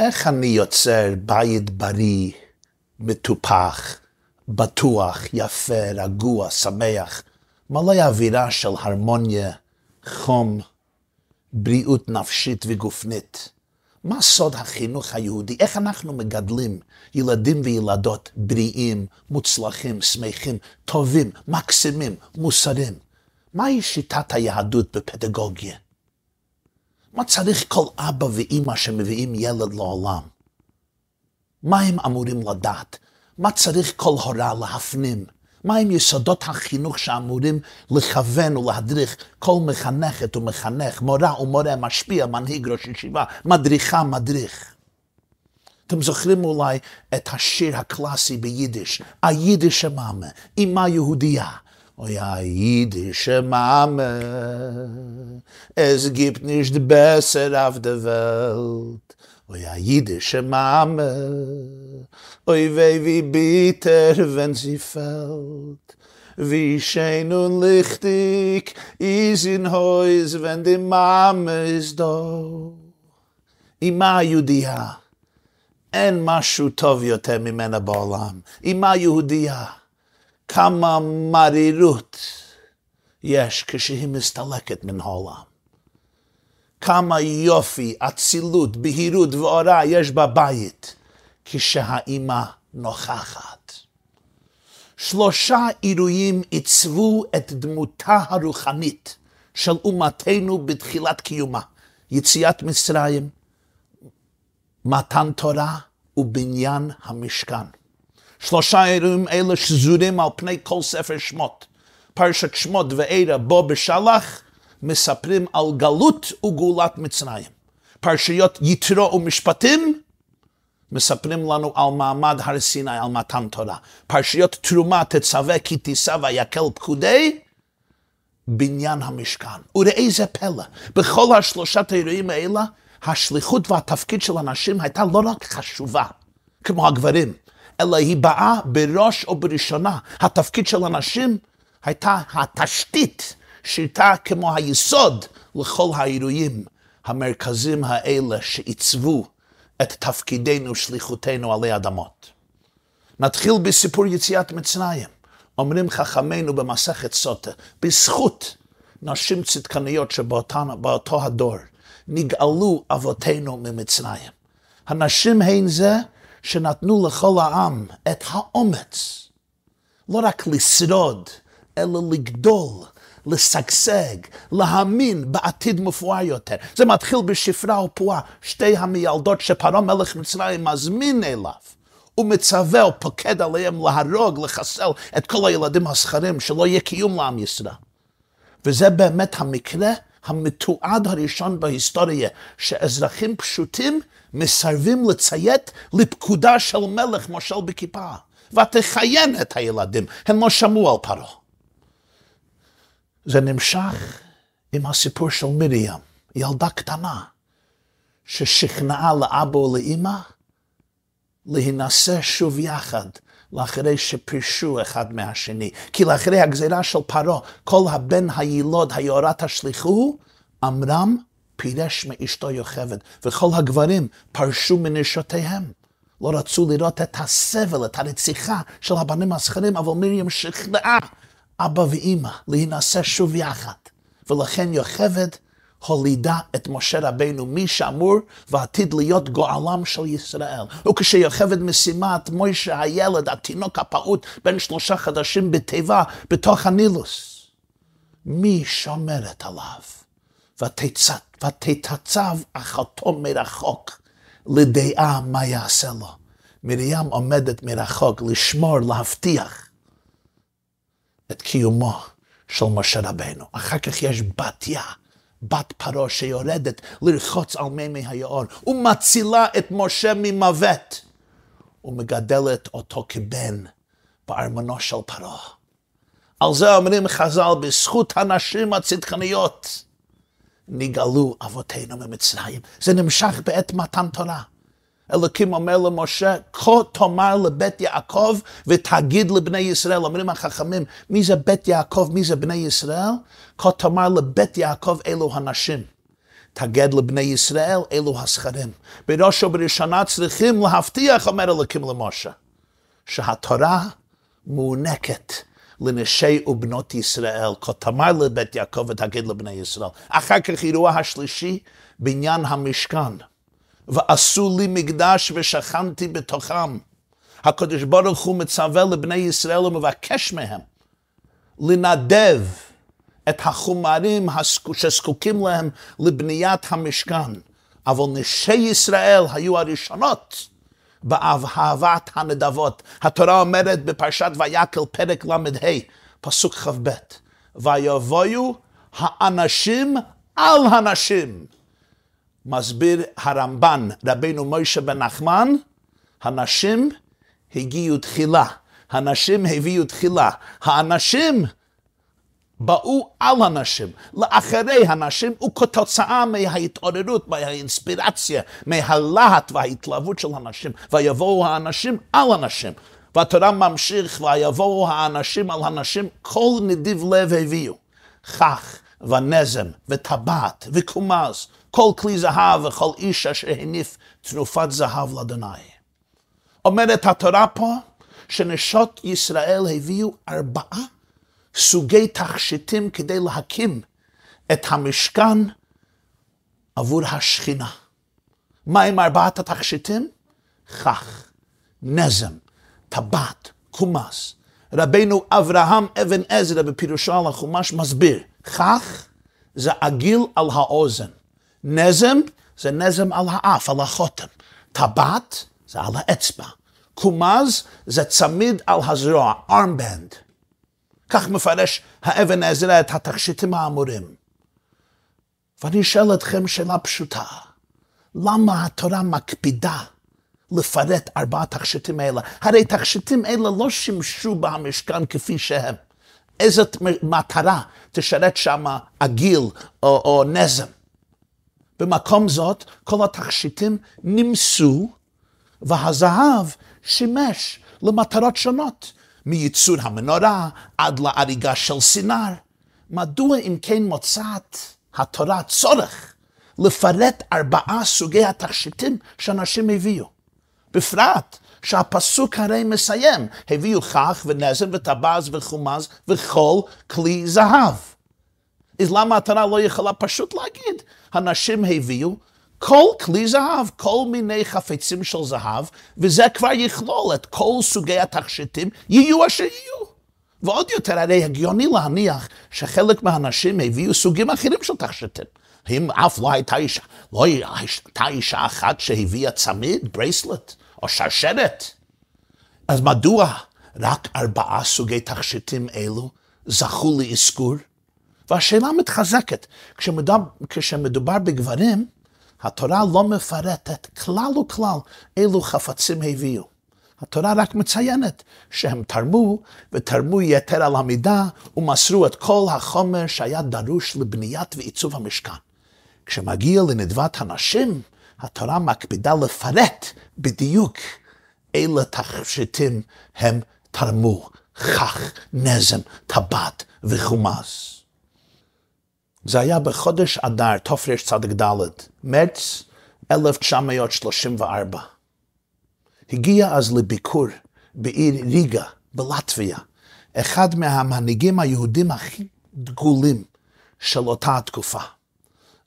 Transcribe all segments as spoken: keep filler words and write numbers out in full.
איך אני יוצר בית בריא, מטופח, בטוח, יפה, רגוע, שמח, מלא אווירה של הרמוניה, חום, בריאות נפשית וגופנית? מה סוד החינוך היהודי? איך אנחנו מגדלים ילדים וילדות בריאים, מוצלחים, שמחים, טובים, מקסימים, מוסריים? מהי שיטת היהדות בפדגוגיה? מה צריך כל אבא ואמא שמביאים ילד לעולם? מה הם אמורים לדעת? מה צריך כל הורה להפנים? מה הם יסודות החינוך שאמורים לכוון ולהדריך כל מחנכת ומחנך, מורה ומורה, משפיע, מנהיג, ראש ישיבה, מדריכה, מדריך? אתם זוכרים אולי את השיר הקלאסי ביידיש, היידיש מאמה, אמא יהודייה. אוי, היידישע מאמע, es gibt nicht besser auf der Welt. אוי, היידישע מאמע, אוי weh, wie bitter, wenn sie fällt. Wie schön und lichtig ist in Haus, wenn die Mama ist da. אמא יהודייה, אין משהו טוב יותר ממנה בעולם. אמא יהודייה. כמה מרירות יש כשהיא מסתלקת מן העולם. כמה יופי, אצילות, בהירות ואורה יש בבית כשהאימא נוכחת. שלושה אירועים עיצבו את דמותה הרוחנית של אומתנו בתחילת קיומה. יציאת מצרים, מתן תורה ובניין המשכן. שלושה אירועים אלה שזורים על פני כל ספר שמות. פרשת שמות וערה בו בשלח מספרים על גלות וגאולת מצרים. פרשיות יתרו ומשפטים מספרים לנו על מעמד הר סיני, על מתן תורה. פרשיות תרומה, תצווה כי תישא ויקהל פקודי, בניין המשכן. וראה זה פלא, בכל השלושת האירועים האלה השליחות והתפקיד של הנשים הייתה לא רק חשובה כמו הגברים, אלא היא באה בראש או בראשונה. התפקיד של הנשים הייתה התשתית, שהייתה כמו היסוד לכל האירועים המרכזיים האלה שעיצבו את תפקידנו, שליחותנו עלי אדמות. נתחיל בסיפור יציאת מצרים. אומרים חכמינו במסכת סוטה, בזכות נשים צדקניות שבאותו הדור נגאלו אבותינו ממצרים. הנשים הן זה שנתנו לכל העם את האומץ, לא רק לשרוד, אלא לגדול, לשגשג, להאמין בעתיד מפואר יותר. זה מתחיל בשפרה ופועה, שתי המילדות שפרעה מלך מצרים מזמין אליו, ומצווה ופוקד עליהם להרוג, לחסל את כל הילדים הזכרים, שלא יהיה קיום לעם ישראל. וזה באמת המקרה המתועד הראשון בהיסטוריה, שאזרחים פשוטים מסרבים לציית לפקודה של מלך מושל בכיפה. ותחיין את הילדים, הם לא שמעו על פרעה. זה נמשך עם הסיפור של מרים, ילדה קטנה, ששכנעה לאבא ולאמא להינשא שוב יחד, לאחרי שפרישו אחד מהשני. כי לאחרי הגזירה של פרעה, כל הבן הילוד היורה תשליכוהו, עמרם פירש מאשתו יוכבד, וכל הגברים פרשו מנשותיהם. לא רצו לראות את הסבל, את הרציחה של הבנים הזכרים, אבל מרים שכנעה אבא ואמא להינשא שוב יחד. ולכן יוכבד הולידה את משה רבינו, מי שאמור ועתיד להיות גואלם של ישראל. וכשיוכבד משימה את מוישה הילד, התינוק הפעוט, בן שלושה חודשים בתיבה, בתוך הנילוס, מי שומרת עליו? ותתצב אחותו מרחוק לדעה מה יעשה לו. מרים עומדת מרחוק לשמור, להבטיח את קיומו של משה רבינו. אחר כך יש בתיה, בת פרעה, שיורדת לרחוץ על מימי היאור ומצילה את משה ממוות ומגדלת אותו כבן בארמונו של פרעה. על זה אומרים חז"ל, בזכות הנשים הצדקניות נגאלו אבותינו ממצרים. זה נמשך בעת מתן תורה. אלוקים אומר למשה, כה תאמר לבית יעקב ותגיד לבני ישראל. אומרים החכמים, מי זה בית יעקב, מי זה בני ישראל? כה תאמר לבית יעקב אלו הנשים. תגד לבני ישראל, אלו הסכרים. בראש ובראשונה צריכים להבטיח, אומר אלוקים למשה, שהתורה מוענקת לנשי ובנות ישראל, כתמר לבית יעקב ותגד לבני ישראל. אחר כך אירוע השלישי, בניין המשכן. ועשו לי מקדש ושכנתי בתוכם. הקדוש ברוך הוא מצווה לבני ישראל ומבקש מהם לנדב את החומרים שזקוקים להם לבניית המשכן. אבל נשי ישראל היו הראשונות באהבת הנדבות. התורה אומרת בפרשת ויקל פרק למד ה' פסוק חב ב' ויבואו האנשים על הנשים. מסביר הרמב"ן, רבינו משה בן נחמן, הנשים הגיעו תחילה. הנשים הביאו תחילה. האנשים באו על הנשים, לאחרי הנשים, וכתוצאה מההתעוררות, מהאינספירציה, מהלהט וההתלהבות של הנשים. ויבואו האנשים על הנשים. והתורה ממשיך, ויבואו האנשים על הנשים, כל נדיב לב הביאו. חך ונזם וטבעת וקומז, כל כלי זהב וכל איש אשר הניף תנופת זהב לאדוני. אומרת התורה פה שנשות ישראל הביאו ארבעה סוגי תכשיטים כדי להקים את המשכן עבור השכינה. מה עם ארבעת התכשיטים? חך, נזם, טבעת, קומס. רבינו אברהם אבן עזרא בפירושו על החומש מסביר, חך זה עגיל על האוזן, נזם זה נזם על האף, על החותם, טבעת זה על האצבע, קומז זה צמיד על הזרוע, armband. כך מפרש האבן עזרא את התכשיטים האמורים. ואני אשאל אתכם שאלה פשוטה, למה התורה מקפידה לפרט ארבעה תכשיטים האלה? הרי תכשיטים האלה לא שימשו במשכן כפי שהם. איזו מטרה תשרת שם עגיל או, או נזם? במקום זאת, כל התכשיטים נמסו, והזהב שימש למטרות שונות, מייצור המנורה עד להריגה של סינר. מדוע אם כן מוצאת התורה צורך לפרט ארבעה סוגי התכשיטים שאנשים הביאו? בפרט שהפסוק הרי מסיים, הביאו חך ונזם וטבז וחומז וכל כלי זהב. אז למה התורה לא יכולה פשוט להגיד, הנשים הביאו כל כלי זהב, כל מיני חפצים של זהב, וזה כבר יכלול את כל סוגי התכשיטים, יהיו אשר יהיו. ועוד יותר, הרי הגיוני להניח שחלק מהנשים הביאו סוגים אחרים של תכשיטים. אם אף לא הייתה אישה, לא הייתה אישה אחת שהביאה צמיד, ברייסלט, או שרשרת. אז מדוע רק ארבעה סוגי תכשיטים אלו זכו לאזכור? והשאלה מתחזקת, כשמדובר, כשמדובר בגברים, התורה לא מפרטת כלל וכלל אילו חפצים הביאו. התורה רק מציינת שהם תרמו, ותרמו יתר על המידה, ומסרו את כל החומר שהיה דרוש לבניית ועיצוב המשכן. כשמגיע לנדבת הנשים, התורה מקפידה לפרט בדיוק אילו תכשיטים הם תרמו, חך, נזם, טבעת וחומז. זה היה בחודש אדר, תופרש צדק דלת, מרץ אלף תשע מאות שלושים וארבע. הגיע אז לביקור בעיר ריגה, בלטביה, אחד מהמנהיגים היהודים הכי דגולים של אותה התקופה.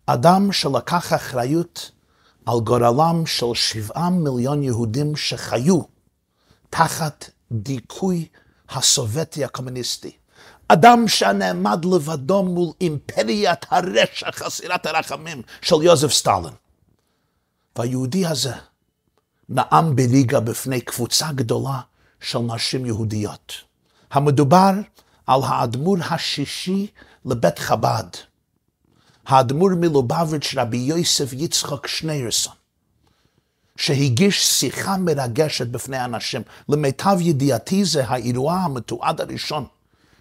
אדם שלקח אחריות על גורלם של שבעה מיליון יהודים שחיו תחת דיכוי הסובייטי הקומוניסטי. אדם שנעמד לבדו מול אימפריית הרשע חסירת הרחמים של יוזף סטלין. והיהודי הזה נאם בריגה בפני קבוצה גדולה של נשים יהודיות. המדובר על האדמו"ר השישי לבית חב"ד, האדמו"ר מלובביץ' רבי יוסף יצחק שנירסון, שהגיש שיחה מרגשת בפני האנשים. למיטב ידיעתי זה האירוע המתועד הראשון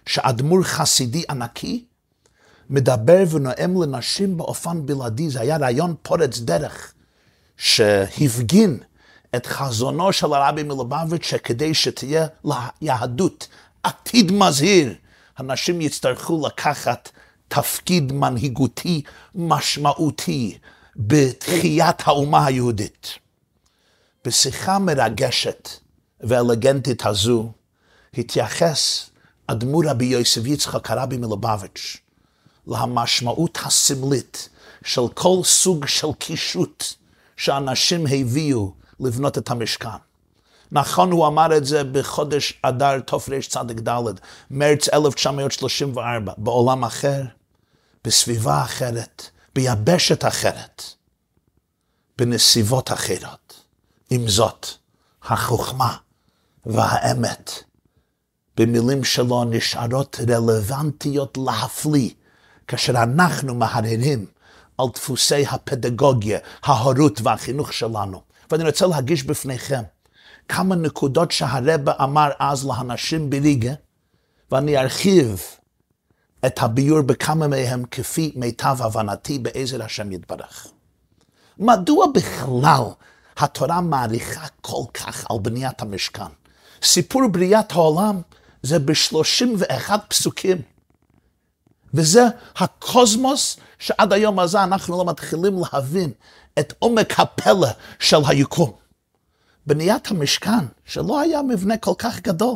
שאדמו"ר חסידי ענקי מדבר ונואם לנשים באופן בלעדי. זה היה רעיון פורץ דרך שהפגין את חזונו של הרבי מלובביץ' שכדי שתהיה ליהדות עתיד מזהיר, הנשים יצטרכו לקחת תפקיד מנהיגותי משמעותי בתחיית האומה היהודית. בשיחה מרגשת ואלגנטית הזו התייחס אדמו"ר רבי יוסף יצחק הרבי מלובביץ' למשמעות הסמלית של כל סוג של קישוט שאנשים הביאו לבנות את המשכן. נכון, הוא אמר את זה בחודש אדר תופרש צדק דלת, מרץ אלף תשע מאות שלושים וארבע, בעולם אחר, בסביבה אחרת, ביבשת אחרת, בנסיבות אחרות. עם זאת, החוכמה והאמת, במילים שלו, נשארות רלוונטיות להפליא, כאשר אנחנו מהרהרים על דפוסי הפדגוגיה, ההורות והחינוך שלנו. ואני רוצה להגיש בפניכם כמה נקודות שהרבא אמר אז לאנשים בליגה, ואני ארחיב את הביור בכמה מהם כפי מיטב הבנתי בעזר השם יתברך. מדוע בכלל התורה מעריכה כל כך על בניית המשכן? סיפור בריאת העולם זה ב-שלושים ואחד פסוקים, וזה הקוסמוס שעד היום הזה אנחנו לא מתחילים להבין את עומק הפלא של היקום. בניית המשכן, שלא היה מבנה כל כך גדול,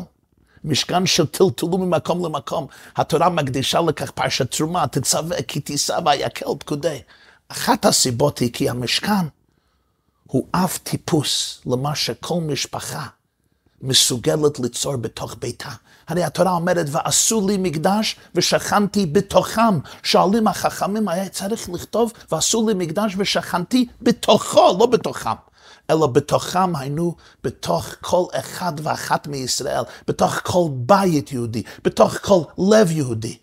משכן שטלטלו ממקום למקום, התורה מקדישה לכך פרשת תרומה, תצווה כי תישא ויקהל פקודי. אחת הסיבות היא כי המשכן הוא אב טיפוס למה שכל משפחה מסוגלת ליצור בתוך ביתה. הרי התורה אומרת, ועשו לי מקדש ושכנתי בתוכם. שואלים החכמים, היה צריך לכתוב ועשו לי מקדש ושכנתי בתוכו, לא בתוכם, אלא בתוכם, היינו בתוך כל אחד ואחת מישראל, בתוך כל בית יהודי, בתוך כל לב יהודי.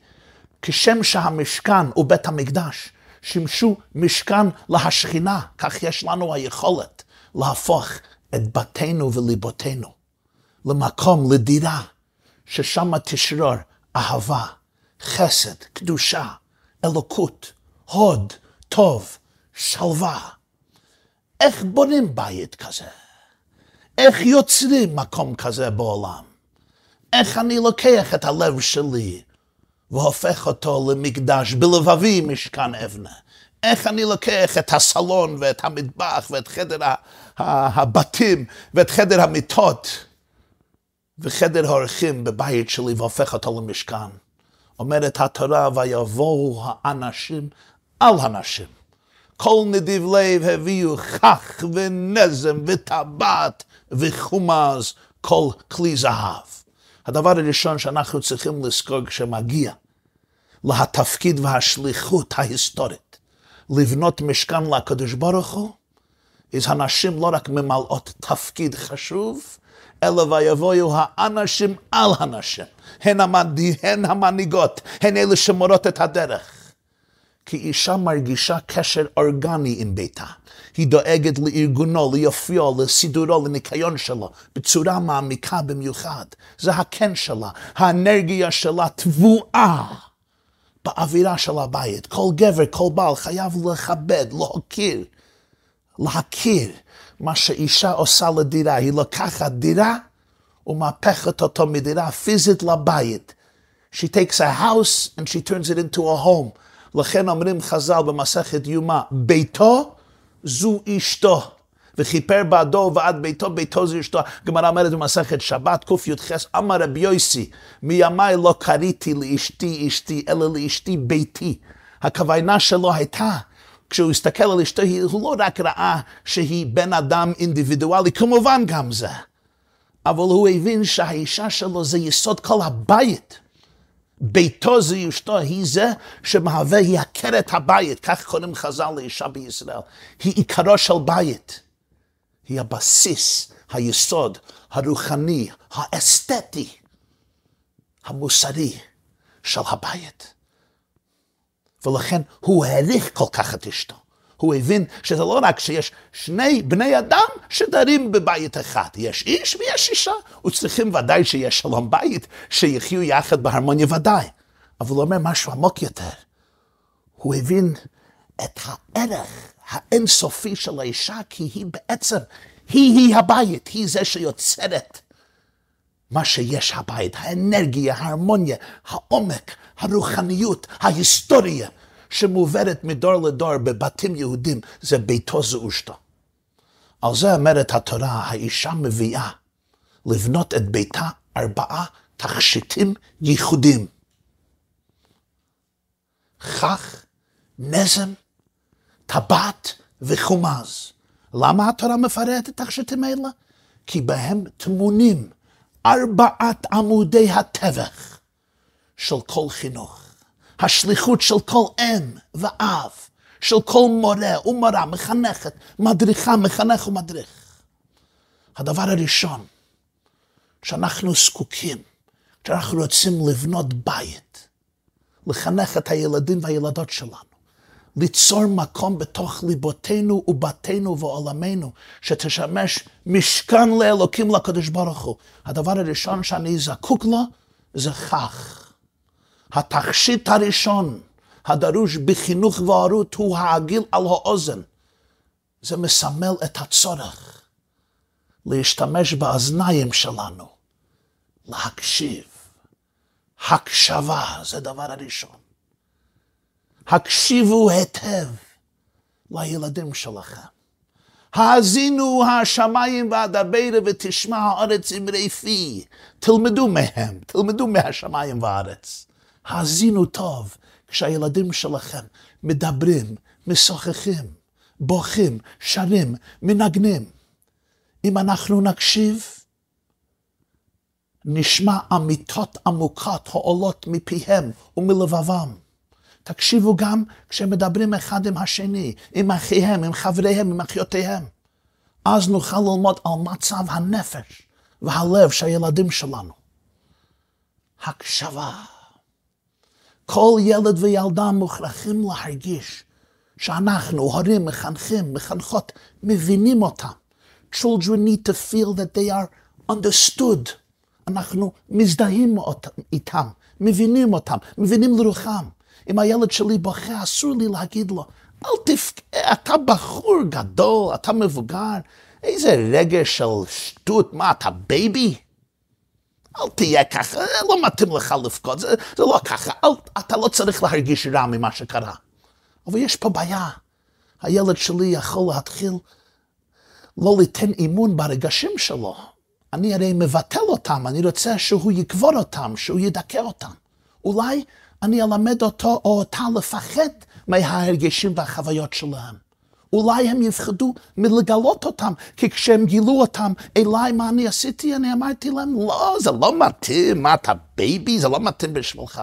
כשם שהמשכן ובית המקדש שימשו משכן להשכינה, כך יש לנו היכולת להפוך את בתינו וליבותינו למקום, לדירה, ששם תשרור אהבה, חסד, קדושה, אלוקות, הוד, טוב, שלווה. איך בונים בית כזה? איך יוצרים מקום כזה בעולם? איך אני לוקח את הלב שלי והופך אותו למקדש, בלבבי משכן אבנה? איך אני לוקח את הסלון ואת המטבח ואת חדר הבתים ואת חדר המיטות וחדר האורחים בבית שלי והופך אותו למשכן? אומרת התורה, ויבואו האנשים על הנשים. כל נדיב לב הביאו חך ונזם וטבעת וחומז, כל כלי זהב. הדבר הראשון שאנחנו צריכים לזכור כשמגיע להתפקיד והשליחות ההיסטורית לבנות משכן לקדוש ברוך הוא, אז הנשים לא רק ממלאות תפקיד חשוב, אלא ויבואו האנשים על הנשים. הן, המנהיג, הן המנהיגות, הן אלה שמורות את הדרך. כי אישה מרגישה קשר אורגני עם ביתה. היא דואגת לארגונו, ליופיו, לסידורו, לניקיון שלו, בצורה מעמיקה במיוחד. זה הקן שלה, האנרגיה שלה תבואה באווירה של הבית. כל גבר, כל בעל חייב לכבד, להכיר, להכיר מה שאישה עושה לדירה. היא לוקחת דירה ומהפכת אותו מדירה פיזית לבית. She takes a house and she turns it into a home. לכן אומרים חז"ל במסכת יומא, ביתו זו אשתו, וכיפר בעדו ועד ביתו, ביתו זו אשתו. גמרא אומרת במסכת שבת, קי"ח, אמר רבי יוסי, מימיי לא קראתי לאשתי אשתי, אלא לאשתי ביתי. הכוונה שלו הייתה, כשהוא הסתכל על אשתו, הוא לא רק ראה שהיא בן אדם אינדיבידואלי, כמובן גם זה, אבל הוא הבין שהאישה שלו זה יסוד כל הבית. ביתו זו אשתו, היא זה שמהווה, היא עקרת הבית, כך קוראים חז"ל לאישה בישראל. היא עיקרו של בית, היא הבסיס, היסוד, הרוחני, האסתטי, המוסרי של הבית. ולכן הוא העריך כל כך את אשתו. הוא הבין שזה לא רק שיש שני בני אדם שדרים בבית אחד. יש איש ויש אישה, וצריכים ודאי שיש שלום בית, שיחיו יחד בהרמוניה ודאי. אבל הוא אומר משהו עמוק יותר. הוא הבין את הערך האינסופי של האישה, כי היא בעצם, היא היא הבית, היא זה שיוצרת מה שיש הבית, האנרגיה, ההרמוניה, העומק, הרוחניות, ההיסטוריה שמוברת מדור לדור בבתים יהודים, זה ביתו זה אשתו. על זה אומרת התורה, האישה מביאה לבנות את ביתה ארבעה תכשיטים ייחודיים. חך, נזם, טבעת וחומז. למה התורה מפרט את התכשיטים האלה? כי בהם תמונים ארבעת עמודי הטבח של כל חינוך. השליחות של כל אם ואב, של כל מורה ומורה, מחנכת, מדריכה, מחנך ומדריך. הדבר הראשון שאנחנו זקוקים, שאנחנו רוצים לבנות בית, לחנך את הילדים והילדות שלנו, ליצור מקום בתוך ליבותינו ובתינו ועולמנו, שתשמש משכן לאלוקים לקדוש ברוך הוא. הדבר הראשון שאני זקוק לו זה כך. התכשיט הראשון הדרוש בחינוך והורות הוא העגיל על האוזן. זה מסמל את הצורך להשתמש באזניים שלנו, להקשיב. הקשבה זה דבר הראשון. הקשיבו היטב לילדים שלכם. האזינו השמיים ואדברה ותשמע הארץ אמרי פי. תלמדו מהם, תלמדו מהשמיים והארץ. האזינו טוב כשהילדים שלכם מדברים, משוחחים, בוכים, שרים, מנגנים. אם אנחנו נקשיב, נשמע אמיתות עמוקות העולות מפיהם ומלבבם. תקשיבו גם כשמדברים אחד עם השני, עם אחיהם, עם חבריהם, עם אחיותיהם. אז נוכל ללמוד על מצב הנפש והלב של הילדים שלנו. הקשבה. כל ילד וילדה מוכרחים להרגיש שאנחנו, הורים, מחנכים, מחנכות, מבינים אותם. Children need to feel that they are understood. אנחנו מזדהים איתם, מבינים אותם, מבינים לרוחם. אם הילד שלי בוכה, אסור לי להגיד לו, אל תבכה, אתה בחור גדול, אתה מבוגר, איזה רגש של שטות, מה, אתה בייבי? אל תהיה ככה, לא מתאים לך לבכות, זה, זה לא ככה, אל, אתה לא צריך להרגיש רע ממה שקרה. אבל יש פה בעיה. הילד שלי יכול להתחיל לא ליתן אימון ברגשים שלו. אני הרי מבטל אותם, אני רוצה שהוא יקבור אותם, שהוא ידכא אותם. אולי אני אלמד אותו או אותה לפחד מההרגשים והחוויות שלהם. אולי הם יפחדו מלגלות אותם, כי כשהם גילו אותם, אליי מה אני עשיתי, אני אמרתי להם, לא, זה לא מתאים, מה אתה בייבי, זה לא מתאים בשבילך.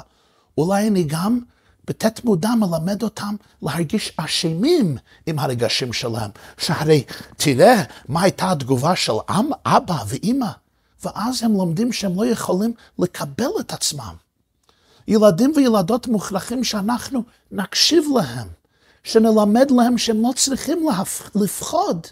אולי אני גם בתת מודע מלמד אותם להרגיש אשמים עם הרגשים שלהם, שהרי תראה מה הייתה התגובה של עם, אבא ואמא, ואז הם לומדים שהם לא יכולים לקבל את עצמם. ילדים וילדות מוכרחים שאנחנו נקשיב להם, שנלמד להם שהם לא צריכים לפחוד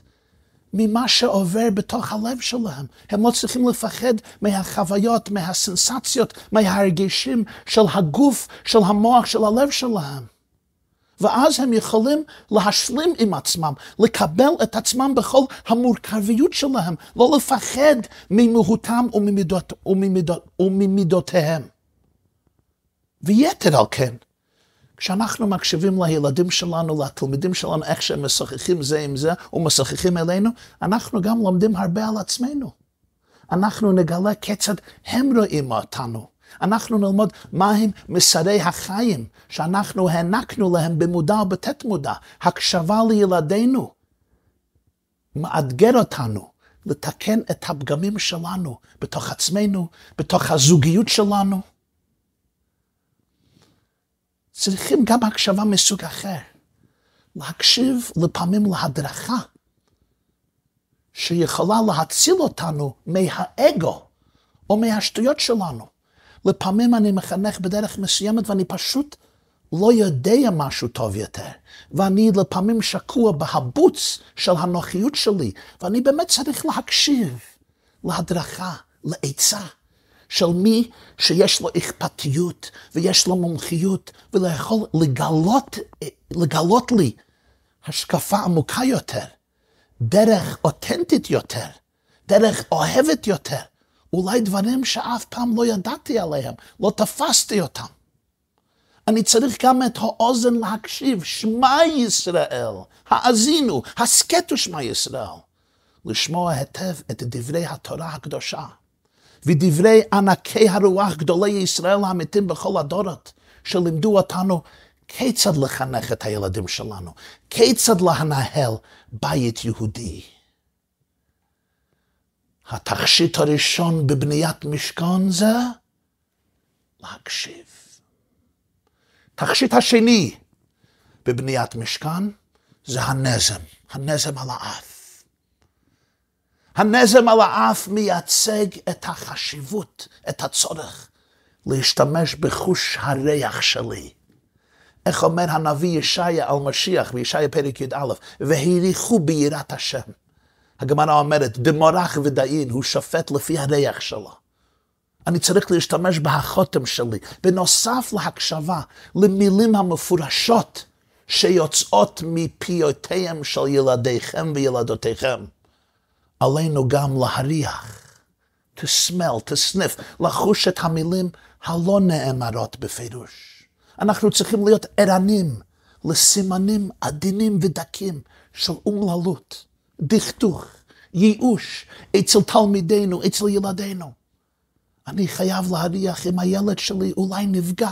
ממה שעובר בתוך הלב שלהם. הם לא צריכים לפחד מהחוויות, מהסנסציות, מההרגשים של הגוף, של המוח, של הלב שלהם. ואז הם יכולים להשלים עם עצמם, לקבל את עצמם בכל המורכביות שלהם, לא לפחד ממהותם וממידות, וממידות, וממידותיהם. ויתר על כן, כשאנחנו מקשיבים לילדים שלנו, לתלמידים שלנו, איך שהם משוחחים זה עם זה ומשוחחים אלינו, אנחנו גם לומדים הרבה על עצמנו. אנחנו נגלה כיצד הם רואים אותנו. אנחנו נלמוד מהם מסרי החיים שאנחנו הענקנו להם במודע ובתת מודע. הקשבה לילדינו מאתגר אותנו לתקן את הפגמים שלנו בתוך עצמנו, בתוך הזוגיות שלנו. צריכים גם הקשבה מסוג אחר. להקשיב לפעמים להדרכה שיכולה להציל אותנו מהאגו או מהשטויות שלנו. לפעמים אני מחנך בדרך מסוימת ואני פשוט לא יודע משהו טוב יותר. ואני לפעמים שקוע בהבוץ של הנוחיות שלי. ואני באמת צריך להקשיב להדרכה, לעצה. של מי שיש לו אכפתיות ויש לו מומחיות ויכול לגלות, לגלות לי השקפה עמוקה יותר, דרך אותנטית יותר, דרך אוהבת יותר, אולי דברים שאף פעם לא ידעתי עליהם, לא תפסתי אותם. אני צריך גם את האוזן להקשיב, שמע ישראל, האזינו, הסכתו שמע ישראל, לשמוע היטב את דברי התורה הקדושה, ודברי ענקי הרוח גדולי ישראל האמיתים בכל הדורות, שלימדו אותנו כיצד לחנך את הילדים שלנו, כיצד להנהל בית יהודי. התכשיט הראשון בבניית משכן זה להקשיב. התכשיט השני בבניית משכן זה הנזם, הנזם על האף. הנזם על האף מייצג את החשיבות, את הצורך, להשתמש בחוש הריח שלי. איך אומר הנביא ישעיה על משיח, בישעיה פרק י' א', והיריחו ביראת השם. הגמרא אומרת, דמורח ודאין, הוא שופט לפי הריח שלו. אני צריך להשתמש בהחותם שלי, בנוסף להקשבה, למילים המפורשות שיוצאות מפיותיהם של ילדיכם וילדותיכם. עלינו גם להריח, to smell, to sniff, לחוש את המילים הלא נאמרות בפירוש. אנחנו צריכים להיות ערנים לסימנים עדינים ודקים של אומללות, דכדוך, ייאוש, אצל תלמידינו, אצל ילדינו. אני חייב להריח אם הילד שלי אולי נפגע,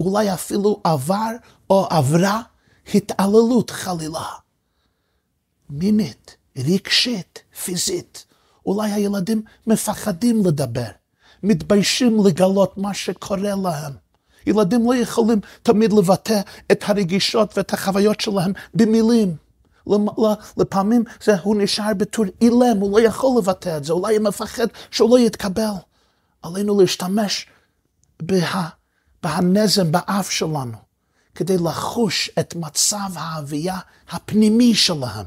אולי אפילו עבר או עברה התעללות חלילה. מינית, רגשית, פיזית. אולי הילדים מפחדים לדבר, מתביישים לגלות מה שקורה להם. ילדים לא יכולים תמיד לבטא את הרגישות ואת החוויות שלהם במילים. לפעמים זה הוא נשאר בתור אילם, הוא לא יכול לבטא את זה, אולי הוא מפחד שהוא לא יתקבל. עלינו להשתמש בה, בהנזם, באף שלנו, כדי לחוש את מצב ההוויה הפנימי שלהם.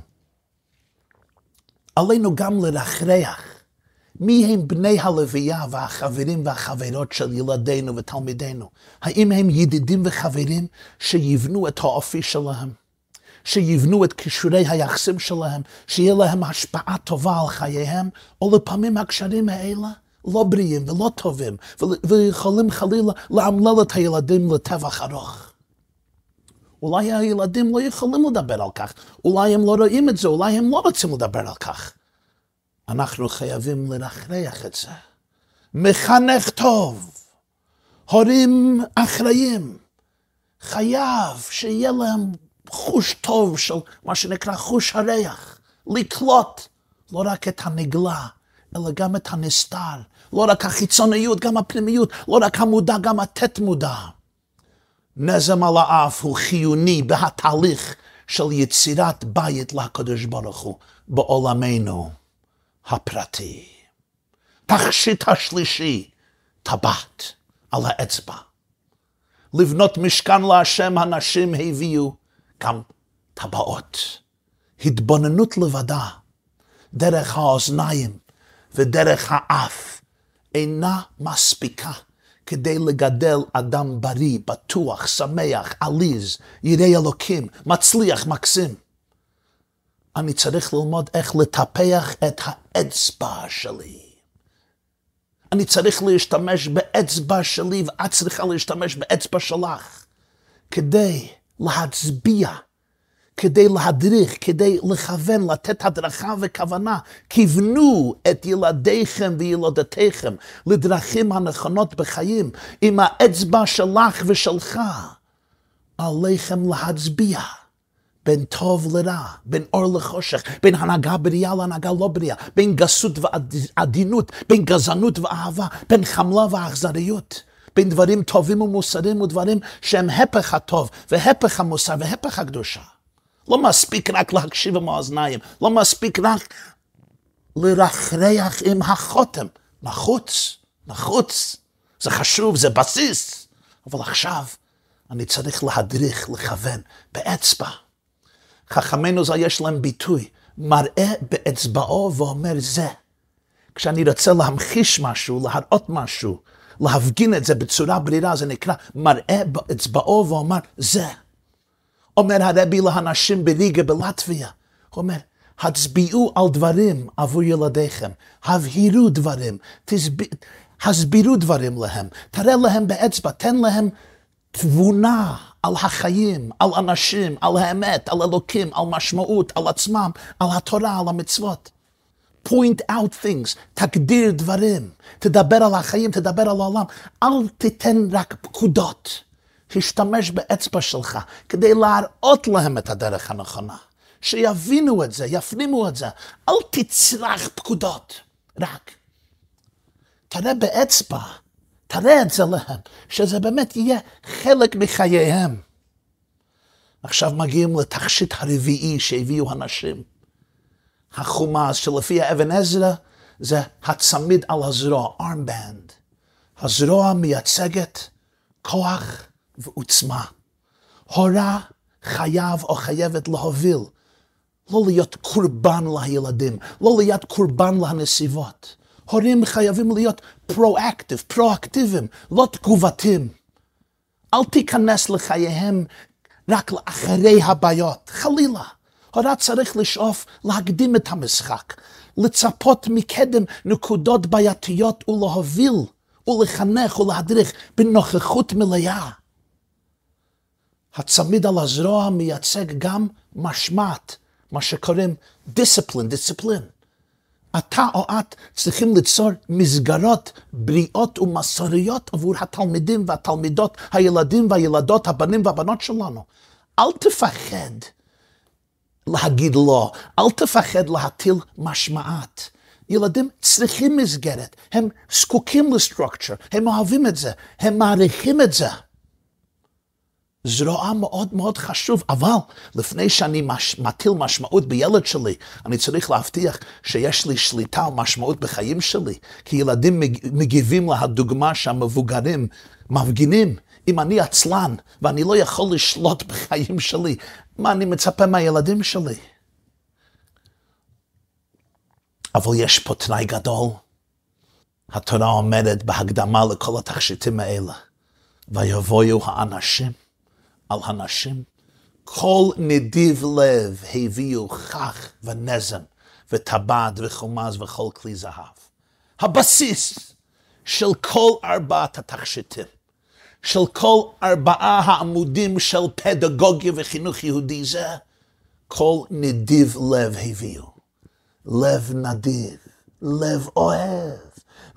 עלינו גם לרחרח מי הם בני הלוויה והחברים והחברות של ילדינו ותלמידינו. האם הם ידידים וחברים שיבנו את האופי שלהם, שיבנו את קישורי היחסים שלהם, שיהיה להם השפעה טובה על חייהם, או לפעמים הקשרים האלה לא בריאים ולא טובים, ויכולים חלילה לעמלל את הילדים לטווח ארוך. אולי הילדים לא יכולים לדבר על כך, אולי הם לא רואים את זה, אולי הם לא רוצים לדבר על כך. אנחנו חייבים לרחרח את זה. מחנך טוב, הורים אחראים, חייב שיהיה להם חוש טוב של מה שנקרא חוש הריח, לקלוט לא רק את הנגלה, אלא גם את הנסתר, לא רק החיצוניות, גם הפנימיות, לא רק המודע, גם התת מודע. נזם על האף הוא חיוני בהתהליך של יצירת בית לקדוש ברוך הוא בעולמנו הפרטי. תכשיט השלישי, טבעת על האצבע. לבנות משכן להשם הנשים הביאו גם טבעות. התבוננות לבדה, דרך האוזניים ודרך האף, אינה מספיקה כדי לגדל אדם בריא, בטוח, שמח, עליז, ירא אלוקים, מצליח, מקסים. אני צריך ללמוד איך לטפח את האצבע שלי. אני צריך להשתמש באצבע שלי, ואת צריכה להשתמש באצבע שלך, כדי להצביע, כדי להדריך, כדי לכוון, לתת הדרכה וכוונה. כיוונו את ילדיכם וילדתיכם לדרכים הנכונות בחיים. עם האצבע שלך ושלך, עליכם להצביע בין טוב לרע, בין אור לחושך, בין הנהגה בריאה להנהגה לא בריאה, בין גסות ועדינות, בין גזענות ואהבה, בין חמלה ואכזריות. בין דברים טובים ומוסריים ודברים שהם הפך הטוב והפך המוסר והפך הקדושה. לא מספיק רק להקשיב עם האוזניים, לא מספיק רק לרחרח עם החותם. נחוץ, נחוץ, זה חשוב, זה בסיס. אבל עכשיו אני צריך להדריך, לכוון, באצבע. חכמינו זה יש להם ביטוי, מראה באצבעו ואומר זה. כשאני רוצה להמחיש משהו, להראות משהו, להפגין את זה בצורה ברירה, זה נקרא מראה באצבעו ואומר זה. אומר הרבי לאנשים בליגה בלטביה, הוא אומר, הצביעו על דברים עבור ילדיכם, הבהירו דברים, הסבירו דברים להם, תראה להם באצבע, תן להם תבונה על החיים, על אנשים, על האמת, על אלוקים, על משמעות, על עצמם, על התורה, על המצוות. Point out things, תגדיר דברים, תדבר על החיים, תדבר על העולם, אל תיתן רק פקודות, תשתמש באצבע שלך כדי להראות להם את הדרך הנכונה, שיבינו את זה, יפנימו את זה, אל תצרח פקודות, רק. תראה באצבע, תראה את זה להם, שזה באמת יהיה חלק מחייהם. עכשיו מגיעים לתכשיט הרביעי שהביאו הנשים. החומס שלפי האבן עזרא זה הצמיד על הזרוע, armband. הזרוע מייצגת כוח ועוצמה. הורה חייב או חייבת להוביל, לא להיות קורבן לילדים, לא להיות קורבן לנסיבות. הורים חייבים להיות פרו-אקטיב, פרו-אקטיביים, לא תגובתיים. אל תיכנס לחייהם רק לאחרי הבעיות, חלילה. הורה צריך לשאוף להקדים את המשחק, לצפות מקדם נקודות בעייתיות ולהוביל, ולחנך ולהדריך בנוכחות מלאה. הצמיד על הזרוע מייצג גם משמעת, מה שקוראים דיסציפלין, דיסציפלין. אתה או את צריכים ליצור מסגרות בריאות ומסוריות עבור התלמידים והתלמידות, הילדים והילדות, הבנים והבנות שלנו. אל תפחד להגיד לא, אל תפחד להטיל משמעת. ילדים צריכים מסגרת, הם זקוקים לסטרוקצ'ר, הם אוהבים את זה, הם מעריכים את זה. זרוע מאוד מאוד חשוב, אבל לפני שאני מש, מטיל משמעות בילד שלי, אני צריך להבטיח שיש לי שליטה ומשמעות בחיים שלי, כי ילדים מגיבים להדוגמה שהמבוגרים מפגינים. אם אני עצלן ואני לא יכול לשלוט בחיים שלי, מה אני מצפה מהילדים שלי? אבל יש פה תנאי גדול. התורה אומרת בהקדמה לכל התכשיטים האלה, ויבואו האנשים על הנשים, כל נדיב לב הביאו חך ונזם וטבעת וחומז וכל כלי זהב. הבסיס של כל ארבעת התכשיטים, של כל ארבעה העמודים של פדגוגיה וחינוך יהודי זה, כל נדיב לב הביאו. לב נדיב, לב אוהב,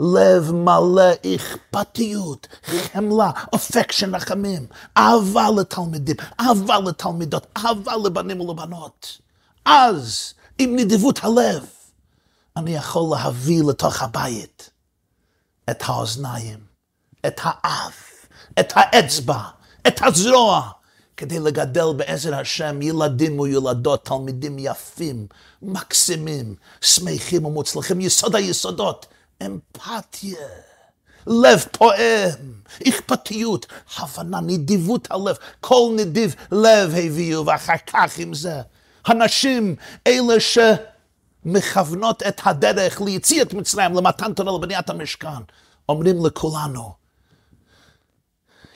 לב מלא אכפתיות, חמלה, affection, רחמים, אהבה לתלמידים, אהבה לתלמידות, אהבה לבנים ולבנות. אז, עם נדיבות הלב, אני יכול להביא לתוך הבית את האוזניים, את האף, את האצבע, את הזרוע, כדי לגדל בעזר השם ילדים וילדות, תלמידים יפים, מקסימים, שמחים ומוצלחים, יסוד היסודות. אמפתיה, לב פועם, אכפתיות, הבנה, נדיבות הלב, כל נדיב לב הביאו, ואחר כך עם זה. הנשים, אלה שמכוונות את הדרך ליציאת מצרים, למתן תורה לבניית המשכן, אומרים לכולנו,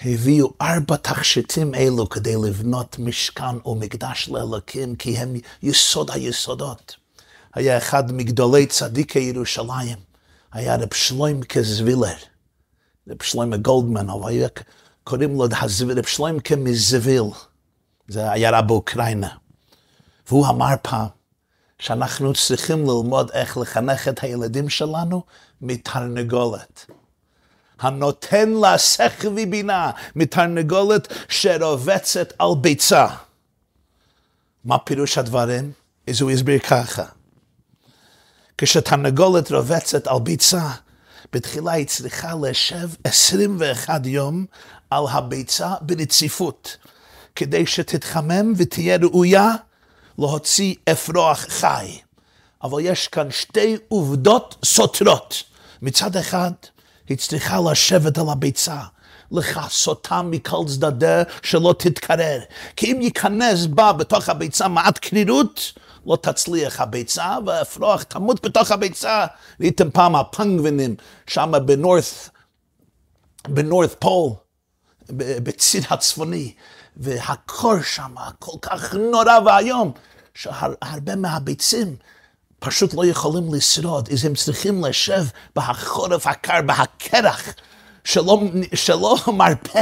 הביאו ארבע תכשיטים אלו כדי לבנות משכן ומקדש לאלוקים, כי הם יסוד היסודות. היה אחד מגדולי צדיקי ירושלים, היה רב שלוימקה זווילר, רב שלוימקה גולדמן, אבל היה קוראים לו רב שלוימקה מזוויל, זה היה רב באוקראינה. והוא אמר פעם שאנחנו צריכים ללמוד איך לחנך את הילדים שלנו מתרנגולת. הנותן לה שכל ובינה, מתרנגולת שרובצת על ביצה. מה פירוש הדברים? אז הוא הסביר ככה. כשתרנגולת רובצת על ביצה, בתחילה היא צריכה לשב עשרים ואחד יום על הביצה ברציפות, כדי שתתחמם ותהיה ראויה להוציא אפרוח חי. אבל יש כאן שתי עובדות סותרות. מצד אחד, היא צריכה לשבת על הביצה, לחסותה מכל צדדה שלא תתקרר, כי אם ייכנס בה בתוך הביצה מעט קרירות, לא תצליח הביצה, והאפרוח תמות בתוך הביצה. ראיתם פעם הפנגווינים, שם בנורת' בנורת' פול, בציר הצפוני, והקור שם כל כך נורא והיום, שהרבה מהביצים פשוט לא יכולים לשרוד, אז הם צריכים לשב בחורף הקר, בהקרח, שלא, שלא מרפה,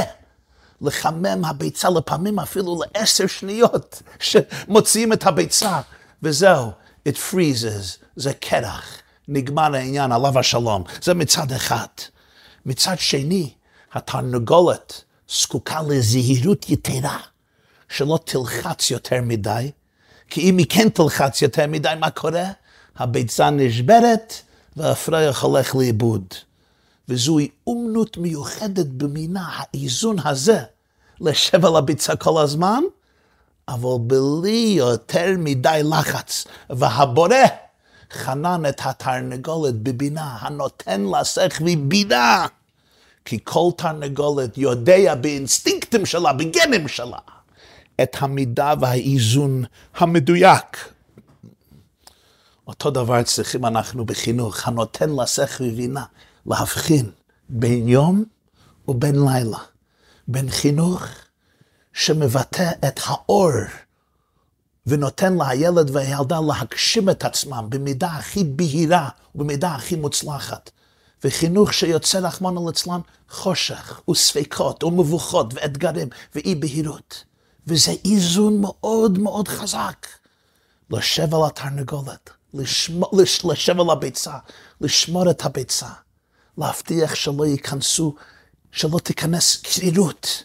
לחמם הביצה לפעמים אפילו לעשר שניות, שמוציאים את הביצה, וזהו, it freezes, זה קרח, נגמר העניין, עליו השלום, זה מצד אחד. מצד שני, התרנגולת זקוקה לזהירות יתרה, שלא תלחץ יותר מדי, כי אם היא כן תלחץ יותר מדי, מה קורה? הביצה נשברת, והפרח הולך לאיבוד. וזוהי אומנות מיוחדת במינה, האיזון הזה, לשב על הביצה כל הזמן, אבל בלי יותר מדי לחץ. והבורא חנן את התרנגולת בבינה, הנותן לה שכבי בינה, כי כל תרנגולת יודע באינסטינקטים שלה, בגנים שלה, את המידה והאיזון המדויק. אותו דבר צריכים אנחנו בחינוך, הנותן לשכל ובינה, להבחין בין יום ובין לילה, בין חינוך שמבטא את האור, ונותן לילד והילדה להגשים את עצמם במידה הכי בהירה ובמידה הכי מוצלחת, וחינוך שיוצא רחמנא ליצלן חושך וספקות ומבוכות ואתגרים ואי בהירות. וזה איזון מאוד מאוד חזק. לשב על התרנגולת, לשמור, לשב על הביצה, לשמור את הביצה, להבטיח שלא ייכנסו, שלא תיכנס קרירות,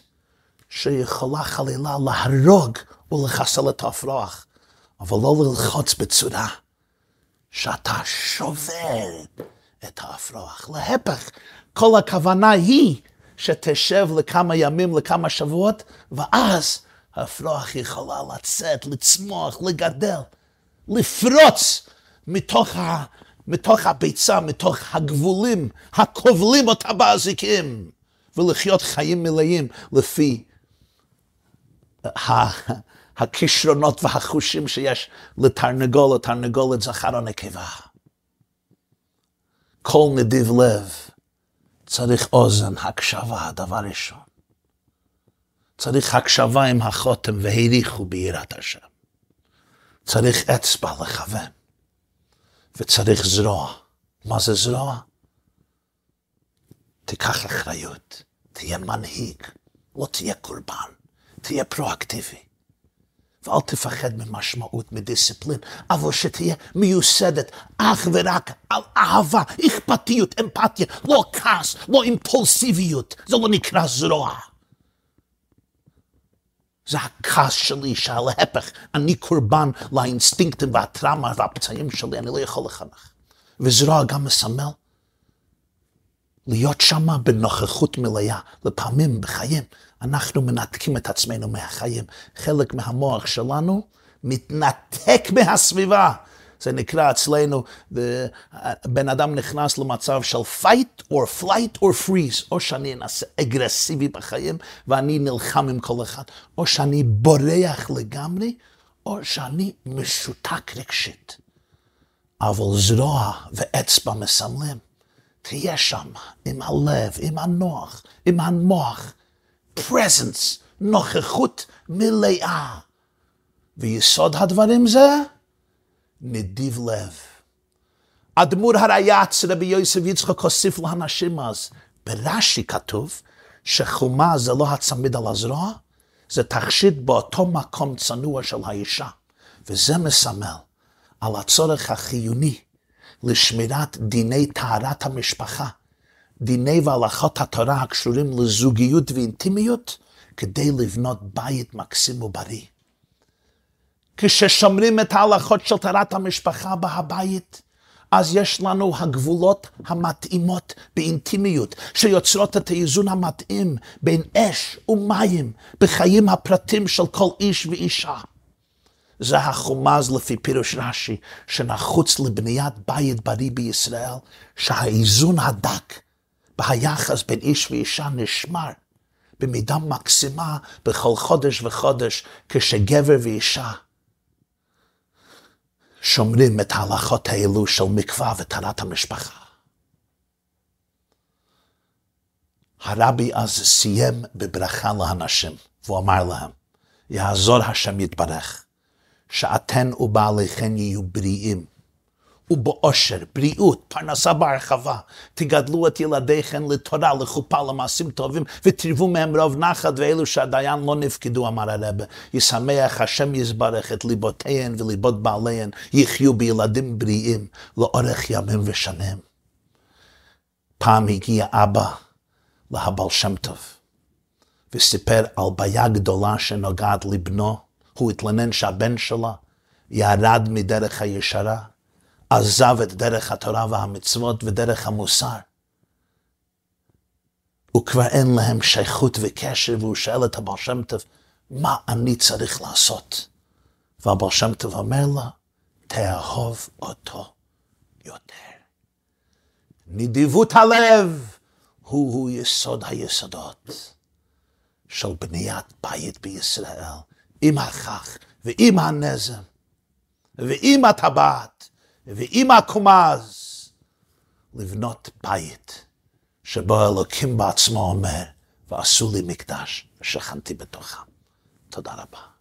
שיכולה חלילה להרוג ולחסל את הפרח, אבל לא ללחוץ בצורה שאתה שובר את הפרח. להפך, כל הכוונה היא שתשב לכמה ימים, לכמה שבועות, ואז הפרח יכולה לצאת, לצמוח, לגדל, לפרוץ מתוך, ה, מתוך הביצה, מתוך הגבולים, הכובלים אותה באזיקים, ולחיות חיים מלאים לפי ה- הכישרונות והחושים שיש לתרנגולת, תרנגולת זכר או נקבה. כל נדיב לב צריך אוזן, הקשבה, דבר ראשון. צריך הקשבה עם החותם והריחו ביראת השם. צריך אצבע לכוון. וצריך זרוע. מה זה זרוע? תיקח אחריות. תהיה מנהיג. לא תהיה קורבן. תהיה פרואקטיבי. ואל תפחד ממשמעות, מדיסציפלין, אבל שתהיה מיוסדת אך ורק על אהבה, אכפתיות, אמפתיה, לא כעס, לא אימפולסיביות. זה לא נקרא זרוע. זה הכעס שלי, שהלהפך, אני קורבן לאינסטינקטים והטראומה והפצעים שלי, אני לא יכול לחנך. וזרוע גם מסמל להיות שמה בנוכחות מלאה. לפעמים בחיים אנחנו מנתקים את עצמנו מהחיים. חלק מהמוח שלנו מתנתק מהסביבה. זה נקרא אצלנו, בן אדם נכנס למצב של fight or flight or freeze, או שאני אנסה אגרסיבי בחיים ואני נלחם עם כל אחד, או שאני בורח לגמרי, או שאני משותק רגשית. אבל זרוע ואצבע מסמלים, תהיה שם עם הלב, עם הנוח, עם המוח, presence, נוכחות מלאה. ויסוד הדברים זה נדיב לב. אדמו"ר הריי"צ רבי יוסף יצחק הוסיף לאנשים אז, ברש"י כתוב שחומה זה לא הצמיד על הזרוע, זה תכשיט באותו מקום צנוע של האישה, וזה מסמל על הצורך החיוני לשמירת דיני טהרת המשפחה, דיני והלכות התורה הקשורים לזוגיות ואינטימיות, כדי לבנות בית מקסים ובריא. כששומרים את ההלכות של טהרת המשפחה בהבית, אז יש לנו הגבולות המתאימות באינטימיות, שיוצרות את האיזון המתאים בין אש ומים בחיים הפרטיים של כל איש ואישה. זה החומז לפי פירוש רש"י, שנחוץ לבניית בית בריא בישראל, שהאיזון הדק ביחס בין איש ואישה נשמר במידה מקסימה בכל חודש וחודש, כשגבר ואישה שומרים את ההלכות האלו של מקווה וטהרת המשפחה. הרבי אז סיים בברכה לאנשים, והוא אמר להם, יעזור השם יתברך, שאתן ובעליכן יהיו בריאים, ובאושר, בריאות, פרנסה בהרחבה, תגדלו את ילדיכן לתורה, לחופה, למעשים טובים, ותרבו מהם רוב נחת, ואלו שעדיין לא נפקדו, אמר הרב, ישמח השם יזברך את ליבותיהן וליבות בעליהן, יחיו בילדים בריאים, לאורך ימים ושנים. פעם הגיע אבא להבל שם טוב, וסיפר על בעיה גדולה שנוגעת לבנו, הוא התלנן שהבן שלה ירד מדרך הישרה, עזב את דרך התורה והמצוות ודרך המוסר. וכבר אין להם שייכות וקשר, והוא שאל את הבעל שם טוב, מה אני צריך לעשות? והבעל שם טוב אומר לה, תאהוב אותו יותר. נדיבות הלב הוא הוא יסוד היסודות של בניית בית בישראל, עם החך ועם הנזם ועם הטבעת ועם הקומז, לבנות בית שבו אלוקים בעצמו אומר, ועשו לי מקדש שכנתי בתוכה. תודה רבה.